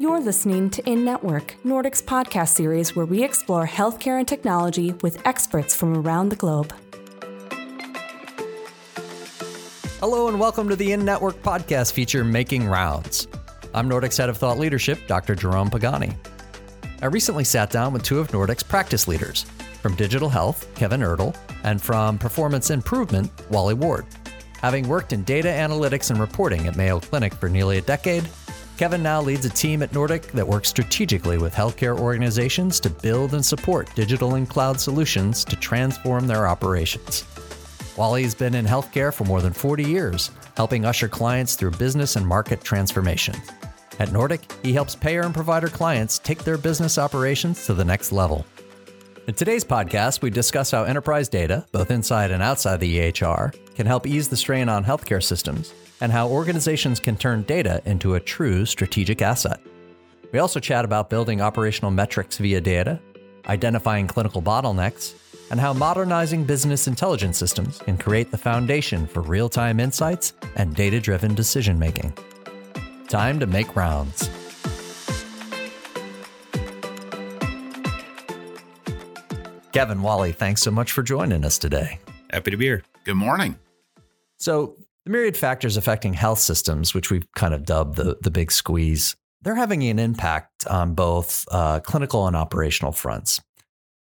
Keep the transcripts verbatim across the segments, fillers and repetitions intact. You're listening to In Network, Nordic's podcast series where we explore healthcare and technology with experts from around the globe. Hello and welcome to the In Network podcast feature, Making Rounds. I'm Nordic's Head of Thought Leadership, Doctor Jerome Pagani. I recently sat down with two of Nordic's practice leaders, from digital health, Kevin Erdal, and from performance improvement, Wally Ward. Having worked in data analytics and reporting at Mayo Clinic for nearly a decade, Kevin now leads a team at Nordic that works strategically with healthcare organizations to build and support digital and cloud solutions to transform their operations. Wally's been in healthcare for more than forty years, helping usher clients through business and market transformation. At Nordic, he helps payer and provider clients take their business operations to the next level. In today's podcast, we discuss how enterprise data, both inside and outside the E H R, can help ease the strain on healthcare systems, and how organizations can turn data into a true strategic asset. We also chat about building operational metrics via data, identifying clinical bottlenecks, and how modernizing business intelligence systems can create the foundation for real-time insights and data-driven decision-making. Time to make rounds. Kevin, Wally, thanks so much for joining us today. Happy to be here. Good morning. So, the myriad factors affecting health systems, which we've kind of dubbed the, the big squeeze, they're having an impact on both uh, clinical and operational fronts.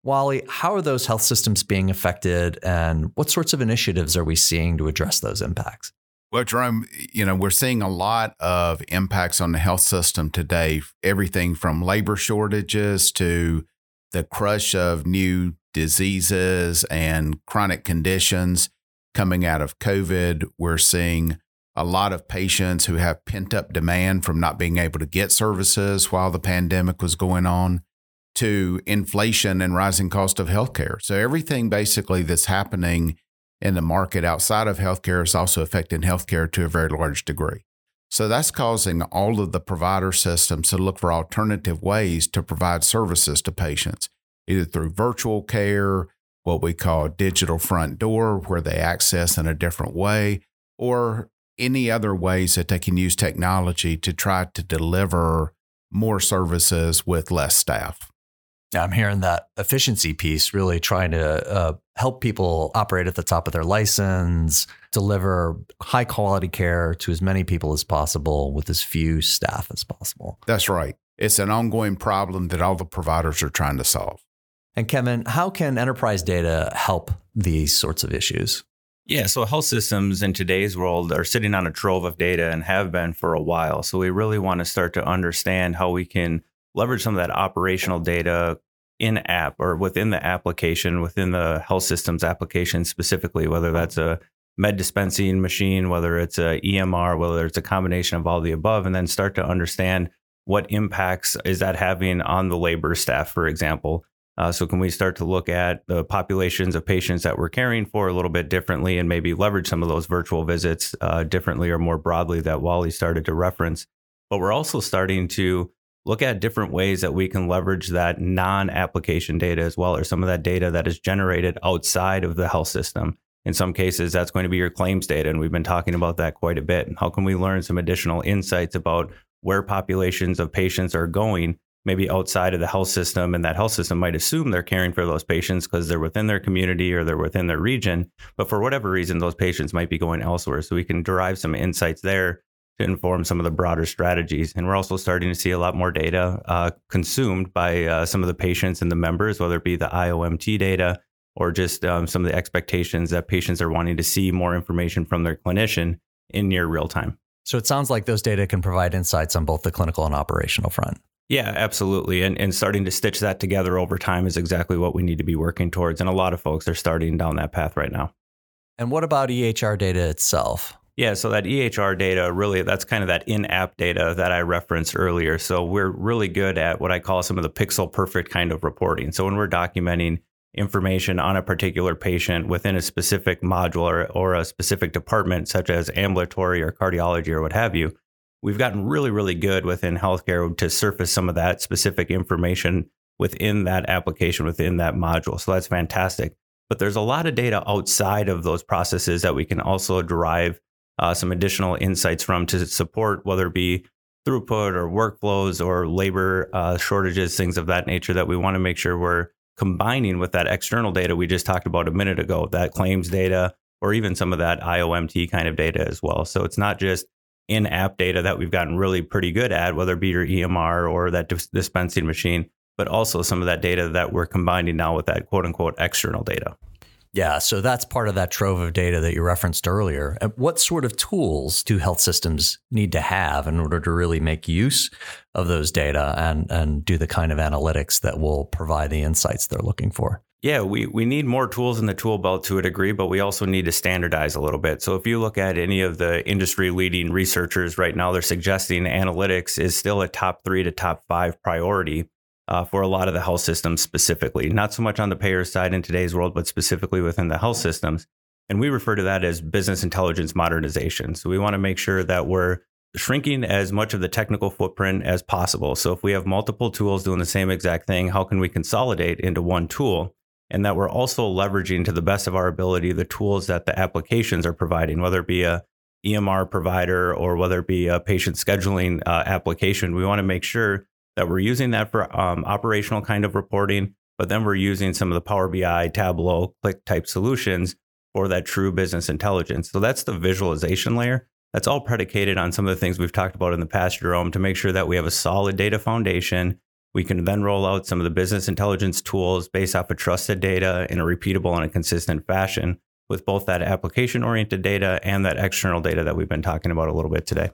Wally, how are those health systems being affected, and what sorts of initiatives are we seeing to address those impacts? Well, Jerome, you know, we're seeing a lot of impacts on the health system today, everything from labor shortages to the crush of new diseases and chronic conditions. Coming out of COVID, we're seeing a lot of patients who have pent-up demand from not being able to get services while the pandemic was going on, to inflation and rising cost of healthcare. So everything basically that's happening in the market outside of healthcare is also affecting healthcare to a very large degree. So that's causing all of the provider systems to look for alternative ways to provide services to patients, either through virtual care, what we call digital front door, where they access in a different way, or any other ways that they can use technology to try to deliver more services with less staff. I'm hearing that efficiency piece, really trying to uh, help people operate at the top of their license, deliver high quality care to as many people as possible with as few staff as possible. That's right. It's an ongoing problem that all the providers are trying to solve. And Kevin, how can enterprise data help these sorts of issues? Yeah, so health systems in today's world are sitting on a trove of data and have been for a while. So we really want to start to understand how we can leverage some of that operational data in app or within the application, within the health systems application specifically, whether that's a med dispensing machine, whether it's an E M R, whether it's a combination of all the above, and then start to understand what impacts is that having on the labor staff, for example. Uh, so can we start to look at the populations of patients that we're caring for a little bit differently and maybe leverage some of those virtual visits uh, differently or more broadly that Wally started to reference? But we're also starting to look at different ways that we can leverage that non-application data as well, or some of that data that is generated outside of the health system. In some cases, that's going to be your claims data, and we've been talking about that quite a bit. And how can we learn some additional insights about where populations of patients are going maybe outside of the health system, and that health system might assume they're caring for those patients because they're within their community or they're within their region. But for whatever reason, those patients might be going elsewhere. So we can derive some insights there to inform some of the broader strategies. And we're also starting to see a lot more data uh, consumed by uh, some of the patients and the members, whether it be the I O M T data or just um, some of the expectations that patients are wanting to see more information from their clinician in near real time. So it sounds like those data can provide insights on both the clinical and operational front. Yeah, absolutely. And and starting to stitch that together over time is exactly what we need to be working towards. And a lot of folks are starting down that path right now. And what about E H R data itself? Yeah, so that E H R data, really, that's kind of that in-app data that I referenced earlier. So we're really good at what I call some of the pixel perfect kind of reporting. So when we're documenting information on a particular patient within a specific module or, or a specific department, such as ambulatory or cardiology or what have you, we've gotten really, really good within healthcare to surface some of that specific information within that application, within that module. So that's fantastic. But there's a lot of data outside of those processes that we can also derive uh, some additional insights from to support, whether it be throughput or workflows or labor uh, shortages, things of that nature that we want to make sure we're combining with that external data we just talked about a minute ago, that claims data, or even some of that I O M T kind of data as well. So it's not just in-app data that we've gotten really pretty good at, whether it be your E M R or that dis- dispensing machine, but also some of that data that we're combining now with that quote unquote external data. Yeah. So that's part of that trove of data that you referenced earlier. What sort of tools do health systems need to have in order to really make use of those data and, and do the kind of analytics that will provide the insights they're looking for? Yeah, we, we need more tools in the tool belt to a degree, but we also need to standardize a little bit. So if you look at any of the industry leading researchers right now, they're suggesting analytics is still a top three to top five priority uh, for a lot of the health systems specifically, not so much on the payer side in today's world, but specifically within the health systems. And we refer to that as business intelligence modernization. So we want to make sure that we're shrinking as much of the technical footprint as possible. So if we have multiple tools doing the same exact thing, how can we consolidate into one tool? And that we're also leveraging to the best of our ability the tools that the applications are providing, whether it be a E M R provider or whether it be a patient scheduling uh, application. We want to make sure that we're using that for um, operational kind of reporting, but then we're using some of the Power B I, Tableau, Qlik type solutions for that true business intelligence. So that's the visualization layer. That's all predicated on some of the things we've talked about in the past, Jerome, to make sure that we have a solid data foundation. We can then roll out some of the business intelligence tools based off of trusted data in a repeatable and a consistent fashion with both that application-oriented data and that external data that we've been talking about a little bit today.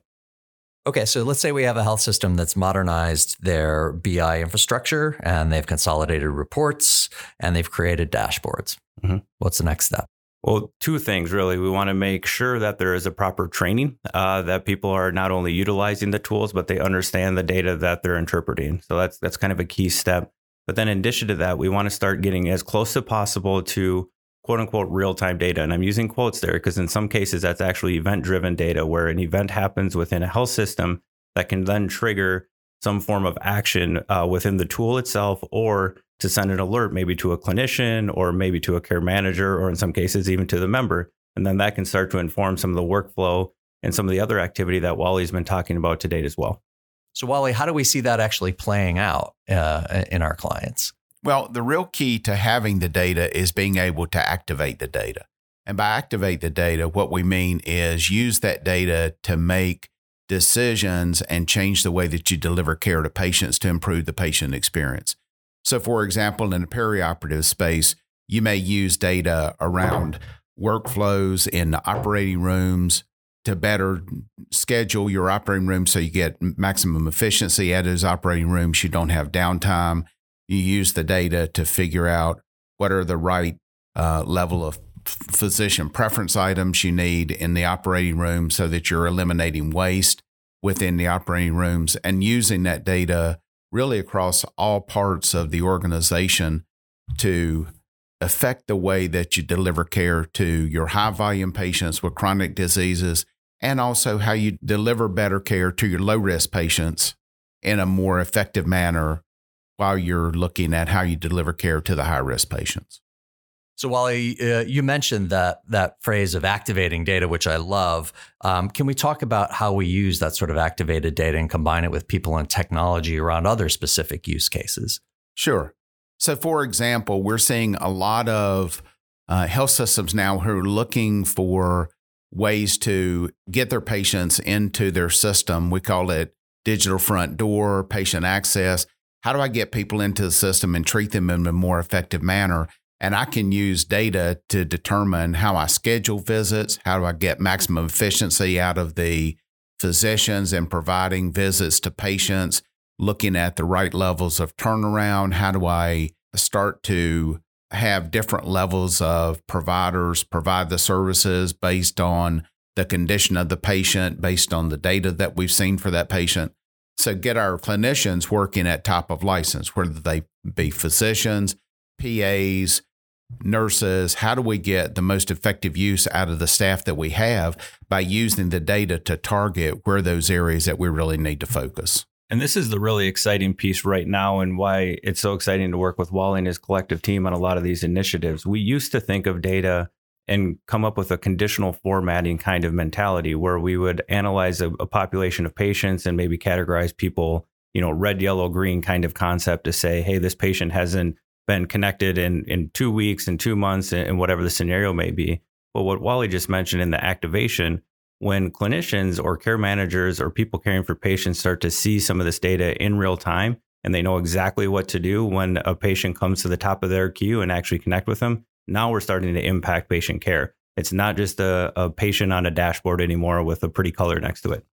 Okay, so let's say we have a health system that's modernized their B I infrastructure and they've consolidated reports and they've created dashboards. Mm-hmm. What's the next step? Well, two things, really. We want to make sure that there is a proper training, uh, that people are not only utilizing the tools, but they understand the data that they're interpreting. So that's that's kind of a key step. But then in addition to that, we want to start getting as close as possible to quote unquote real-time data. And I'm using quotes there because in some cases, that's actually event-driven data where an event happens within a health system that can then trigger some form of action uh, within the tool itself, or to send an alert maybe to a clinician or maybe to a care manager, or in some cases even to the member. And then that can start to inform some of the workflow and some of the other activity that Wally's been talking about to date as well. So Wally, how do we see that actually playing out uh, in our clients? Well, the real key to having the data is being able to activate the data. And by activate the data, what we mean is use that data to make decisions and change the way that you deliver care to patients to improve the patient experience. So, for example, in the perioperative space, you may use data around workflows in the operating rooms to better schedule your operating room so you get maximum efficiency at those operating rooms. You don't have downtime. You use the data to figure out what are the right uh, level of physician preference items you need in the operating room so that you're eliminating waste within the operating rooms, and using that data really across all parts of the organization to affect the way that you deliver care to your high volume patients with chronic diseases, and also how you deliver better care to your low risk patients in a more effective manner while you're looking at how you deliver care to the high risk patients. So Wally, uh, you mentioned that that phrase of activating data, which I love. Um, can we talk about how we use that sort of activated data and combine it with people and technology around other specific use cases? Sure. So for example, we're seeing a lot of uh, health systems now who are looking for ways to get their patients into their system. We call it digital front door, patient access. How do I get people into the system and treat them in a more effective manner? And I can use data to determine how I schedule visits, how do I get maximum efficiency out of the physicians in providing visits to patients, looking at the right levels of turnaround, how do I start to have different levels of providers provide the services based on the condition of the patient, based on the data that we've seen for that patient. So get our clinicians working at top of license, whether they be physicians, P As, nurses. How do we get the most effective use out of the staff that we have by using the data to target where those areas that we really need to focus? And this is the really exciting piece right now, and why it's so exciting to work with Wally and his collective team on a lot of these initiatives. We used to think of data and come up with a conditional formatting kind of mentality where we would analyze a, a population of patients and maybe categorize people, you know, red, yellow, green kind of concept to say, hey, this patient hasn't been connected in, in two weeks and two months and whatever the scenario may be. But what Wally just mentioned in the activation, when clinicians or care managers or people caring for patients start to see some of this data in real time, and they know exactly what to do when a patient comes to the top of their queue and actually connect with them, now we're starting to impact patient care. It's not just a, a patient on a dashboard anymore with a pretty color next to it.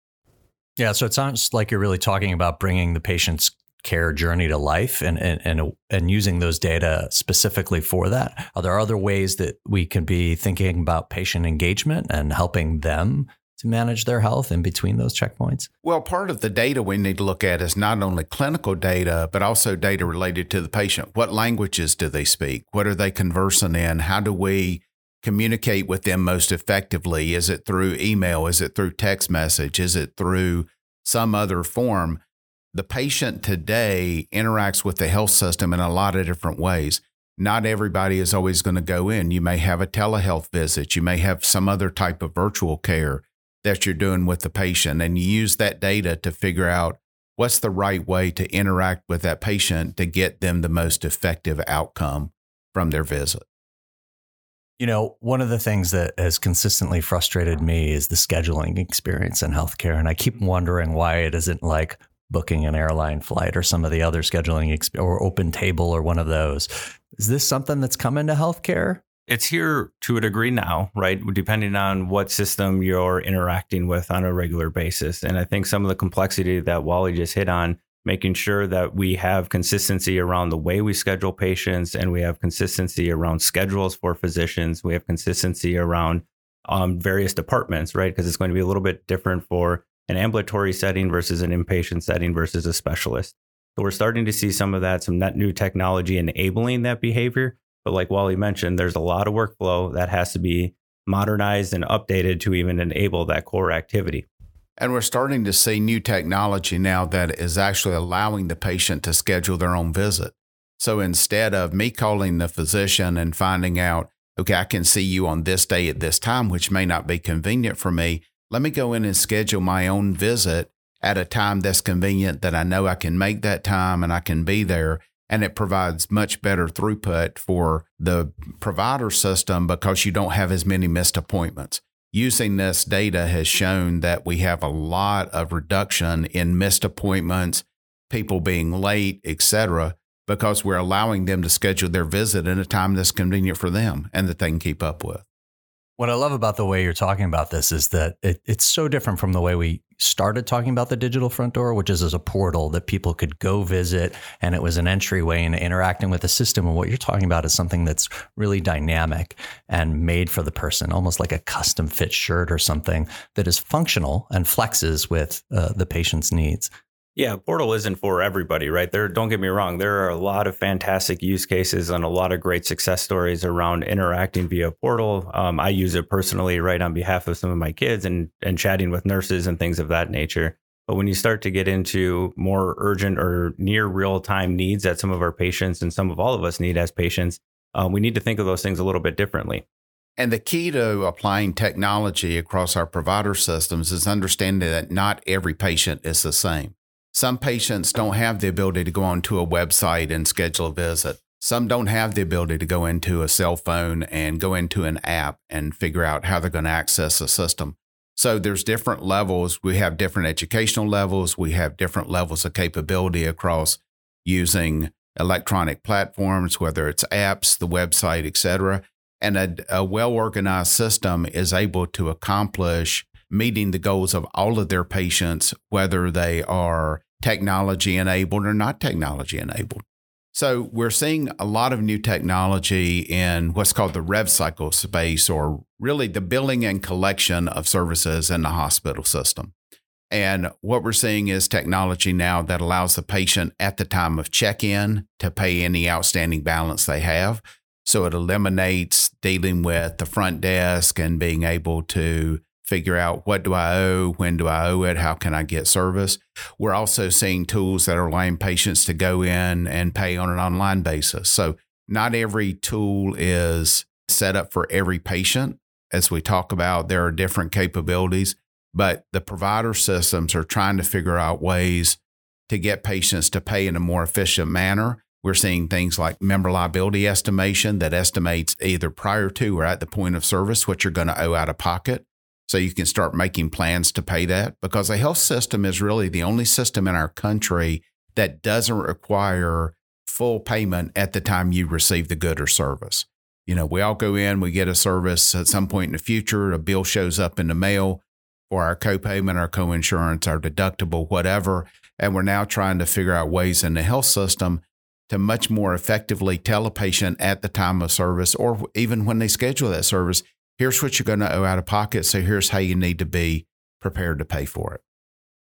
Yeah, so it sounds like you're really talking about bringing the patient's care journey to life and and and, and using those data specifically for that. Are there other ways that we can be thinking about patient engagement and helping them to manage their health in between those checkpoints? Well, part of the data we need to look at is not only clinical data, but also data related to the patient. What languages do they speak? What are they conversing in? How do we communicate with them most effectively? Is it through email? Is it through text message? Is it through some other form? The patient today interacts with the health system in a lot of different ways. Not everybody is always going to go in. You may have a telehealth visit. You may have some other type of virtual care that you're doing with the patient, and you use that data to figure out what's the right way to interact with that patient to get them the most effective outcome from their visit. You know, one of the things that has consistently frustrated me is the scheduling experience in healthcare, and I keep wondering why it isn't like booking an airline flight or some of the other scheduling exp- or open table or one of those. Is this something that's coming to healthcare? It's here to a degree now, right? Depending on what system you're interacting with on a regular basis. And I think some of the complexity that Wally just hit on, making sure that we have consistency around the way we schedule patients, and we have consistency around schedules for physicians. We have consistency around um, various departments, right? Because it's going to be a little bit different for an ambulatory setting versus an inpatient setting versus a specialist. So we're starting to see some of that, some net new technology enabling that behavior. But like Wally mentioned, there's a lot of workflow that has to be modernized and updated to even enable that core activity. And we're starting to see new technology now that is actually allowing the patient to schedule their own visit. So instead of me calling the physician and finding out, okay, I can see you on this day at this time, which may not be convenient for me, let me go in and schedule my own visit at a time that's convenient, that I know I can make that time and I can be there. And it provides much better throughput for the provider system because you don't have as many missed appointments. Using this data has shown that we have a lot of reduction in missed appointments, people being late, et cetera, because we're allowing them to schedule their visit at a time that's convenient for them and that they can keep up with. What I love about the way you're talking about this is that it, it's so different from the way we started talking about the digital front door, which is as a portal that people could go visit, and it was an entryway into interacting with the system. And what you're talking about is something that's really dynamic and made for the person, almost like a custom fit shirt or something that is functional and flexes with uh, the patient's needs. Yeah, portal isn't for everybody, right? There, don't get me wrong. There are a lot of fantastic use cases and a lot of great success stories around interacting via portal. Um, I use it personally, right, on behalf of some of my kids and and chatting with nurses and things of that nature. But when you start to get into more urgent or near real-time needs that some of our patients and some of all of us need as patients, uh, we need to think of those things a little bit differently. And the key to applying technology across our provider systems is understanding that not every patient is the same. Some patients don't have the ability to go onto a website and schedule a visit. Some don't have the ability to go into a cell phone and go into an app and figure out how they're going to access the system. So there's different levels. We have different educational levels. We have different levels of capability across using electronic platforms, whether it's apps, the website, et cetera. And a, a well-organized system is able to accomplish meeting the goals of all of their patients, whether they are technology enabled or not technology enabled. So we're seeing a lot of new technology in what's called the rev cycle space, or really the billing and collection of services in the hospital system. And what we're seeing is technology now that allows the patient at the time of check-in to pay any outstanding balance they have. So it eliminates dealing with the front desk and being able to figure out what do I owe, when do I owe it, how can I get service. We're also seeing tools that are allowing patients to go in and pay on an online basis. So not every tool is set up for every patient. As we talk about, there are different capabilities, but the provider systems are trying to figure out ways to get patients to pay in a more efficient manner. We're seeing things like member liability estimation that estimates either prior to or at the point of service what you're going to owe out of pocket. So you can start making plans to pay that, because the health system is really the only system in our country that doesn't require full payment at the time you receive the good or service. You know, we all go in, we get a service at some point in the future, a bill shows up in the mail for our copayment, our coinsurance, our deductible, whatever. And we're now trying to figure out ways in the health system to much more effectively tell a patient at the time of service, or even when they schedule that service, here's what you're going to owe out of pocket. So here's how you need to be prepared to pay for it.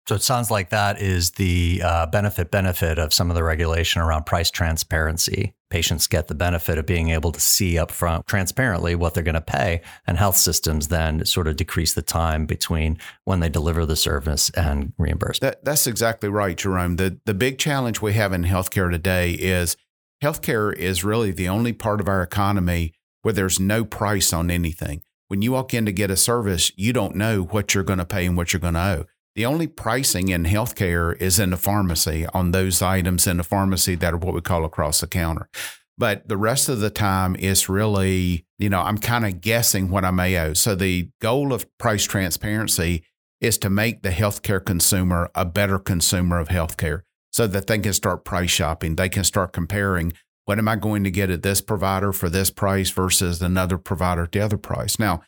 So it sounds like that is the uh, benefit benefit of some of the regulation around price transparency. Patients get the benefit of being able to see up front transparently what they're going to pay, and health systems then sort of decrease the time between when they deliver the service and reimbursement. That, that's exactly right, Jerome. The, the big challenge we have in healthcare today is healthcare is really the only part of our economy where there's no price on anything. When you walk in to get a service, you don't know what you're going to pay and what you're going to owe. The only pricing in healthcare is in the pharmacy on those items in the pharmacy that are what we call across the counter. But the rest of the time, it's really, you know, I'm kind of guessing what I may owe. So the goal of price transparency is to make the healthcare consumer a better consumer of healthcare so that they can start price shopping. They can start comparing, what am I going to get at this provider for this price versus another provider at the other price? Now,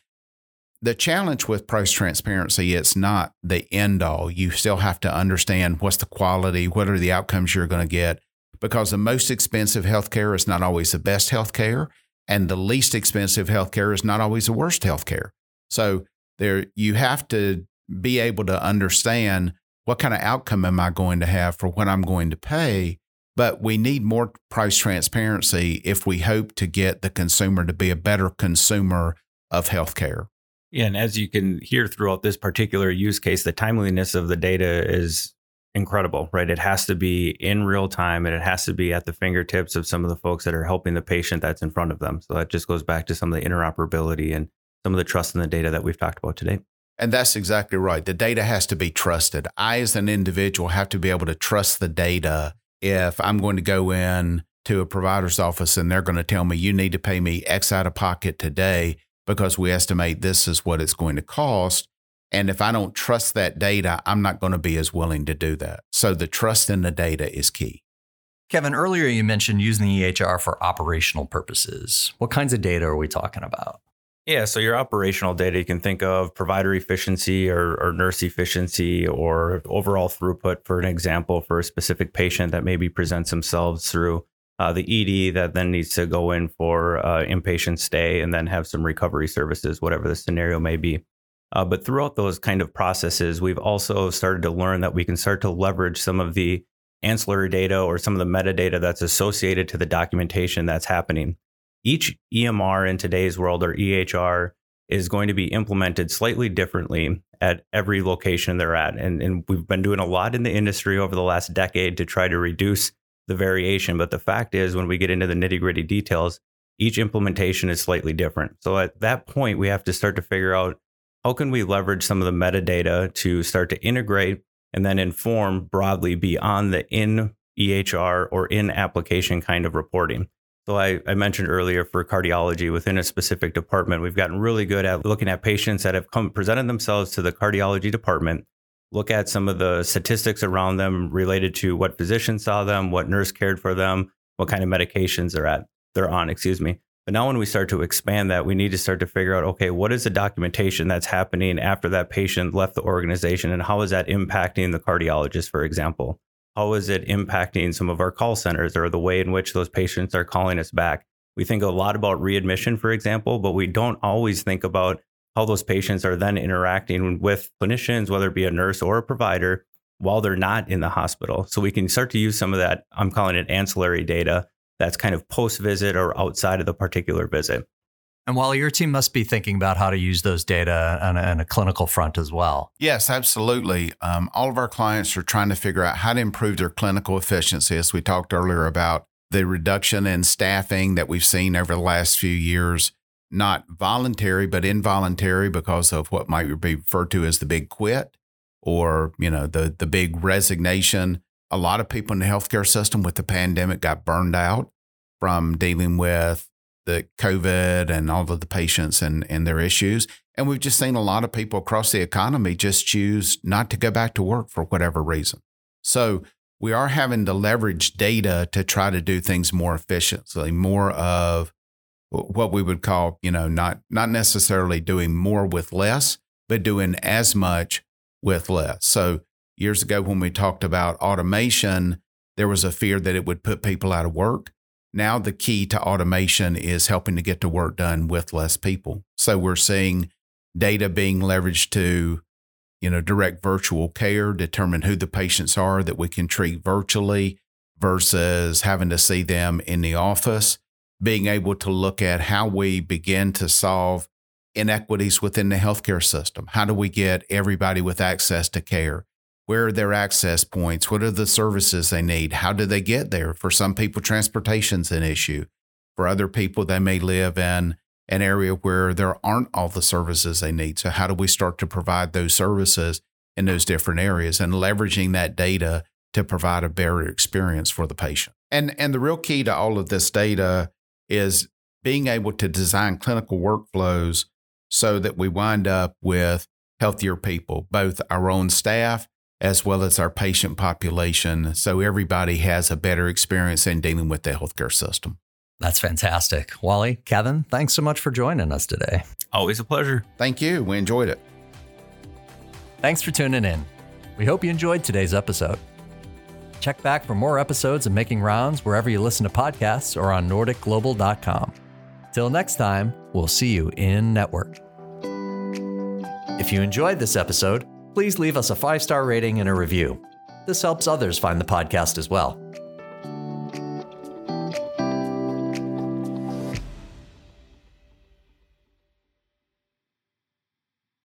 the challenge with price transparency, it's not the end all. You still have to understand what's the quality, what are the outcomes you're going to get, because the most expensive healthcare is not always the best healthcare, and the least expensive healthcare is not always the worst healthcare. So there, you have to be able to understand what kind of outcome am I going to have for what I'm going to pay. But we need more price transparency if we hope to get the consumer to be a better consumer of healthcare. Yeah, and as you can hear throughout this particular use case, the timeliness of the data is incredible, right? It has to be in real time, and it has to be at the fingertips of some of the folks that are helping the patient that's in front of them. So that just goes back to some of the interoperability and some of the trust in the data that we've talked about today. And that's exactly right. The data has to be trusted. I, as an individual, have to be able to trust the data if I'm going to go in to a provider's office and they're going to tell me, you need to pay me X out of pocket today, because we estimate this is what it's going to cost. And if I don't trust that data, I'm not going to be as willing to do that. So the trust in the data is key. Kevin, earlier you mentioned using the E H R for operational purposes. What kinds of data are we talking about? Yeah, so your operational data, you can think of provider efficiency or, or nurse efficiency or overall throughput, for an example, for a specific patient that maybe presents themselves through Uh, the E D that then needs to go in for uh, inpatient stay and then have some recovery services, whatever the scenario may be. Uh, but throughout those kind of processes, we've also started to learn that we can start to leverage some of the ancillary data or some of the metadata that's associated to the documentation that's happening. Each E M R in today's world, or E H R, is going to be implemented slightly differently at every location they're at. And, and we've been doing a lot in the industry over the last decade to try to reduce the variation. But the fact is, when we get into the nitty-gritty details, each implementation is slightly different. So at that point, we have to start to figure out, how can we leverage some of the metadata to start to integrate and then inform broadly beyond the in E H R or in application kind of reporting? So I, I mentioned earlier, for cardiology within a specific department, we've gotten really good at looking at patients that have come presented themselves to the cardiology department, look at some of the statistics around them related to what physician saw them, what nurse cared for them, what kind of medications they're at, they're on, excuse me. But now when we start to expand that, we need to start to figure out, okay, what is the documentation that's happening after that patient left the organization, and how is that impacting the cardiologist, for example? How is it impacting some of our call centers or the way in which those patients are calling us back? We think a lot about readmission, for example, but we don't always think about how those patients are then interacting with clinicians, whether it be a nurse or a provider, while they're not in the hospital. So we can start to use some of that, I'm calling it ancillary data, that's kind of post-visit or outside of the particular visit. And Wally, your team must be thinking about how to use those data on a, on a clinical front as well. Yes, absolutely. Um, all of our clients are trying to figure out how to improve their clinical efficiency, as we talked earlier about the reduction in staffing that we've seen over the last few years. not voluntary, but involuntary because of what might be referred to as the big quit or, you know, the the big resignation. A lot of people in the healthcare system with the pandemic got burned out from dealing with the COVID and all of the patients and, and their issues. And we've just seen a lot of people across the economy just choose not to go back to work for whatever reason. So we are having to leverage data to try to do things more efficiently, more of what we would call, you know, not not necessarily doing more with less, but doing as much with less. So years ago, when we talked about automation, there was a fear that it would put people out of work. Now the key to automation is helping to get the work done with less people. So we're seeing data being leveraged to, you know, direct virtual care, determine who the patients are that we can treat virtually versus having to see them in the office, being able to look at how we begin to solve inequities within the healthcare system. How do we get everybody with access to care? Where are their access points? What are the services they need? How do they get there? For some people, transportation's an issue. For other people, they may live in an area where there aren't all the services they need. So how do we start to provide those services in those different areas and leveraging that data to provide a better experience for the patient? And, and the real key to all of this data is being able to design clinical workflows so that we wind up with healthier people, both our own staff as well as our patient population, so everybody has a better experience in dealing with the healthcare system. That's fantastic. Wally, Kevin, thanks so much for joining us today. Always a pleasure. Thank you. We enjoyed it. Thanks for tuning in. We hope you enjoyed today's episode. Check back for more episodes of Making Rounds wherever you listen to podcasts or on nordic global dot com. Till next time, we'll see you in network. If you enjoyed this episode, please leave us a five-star rating and a review. This helps others find the podcast as well.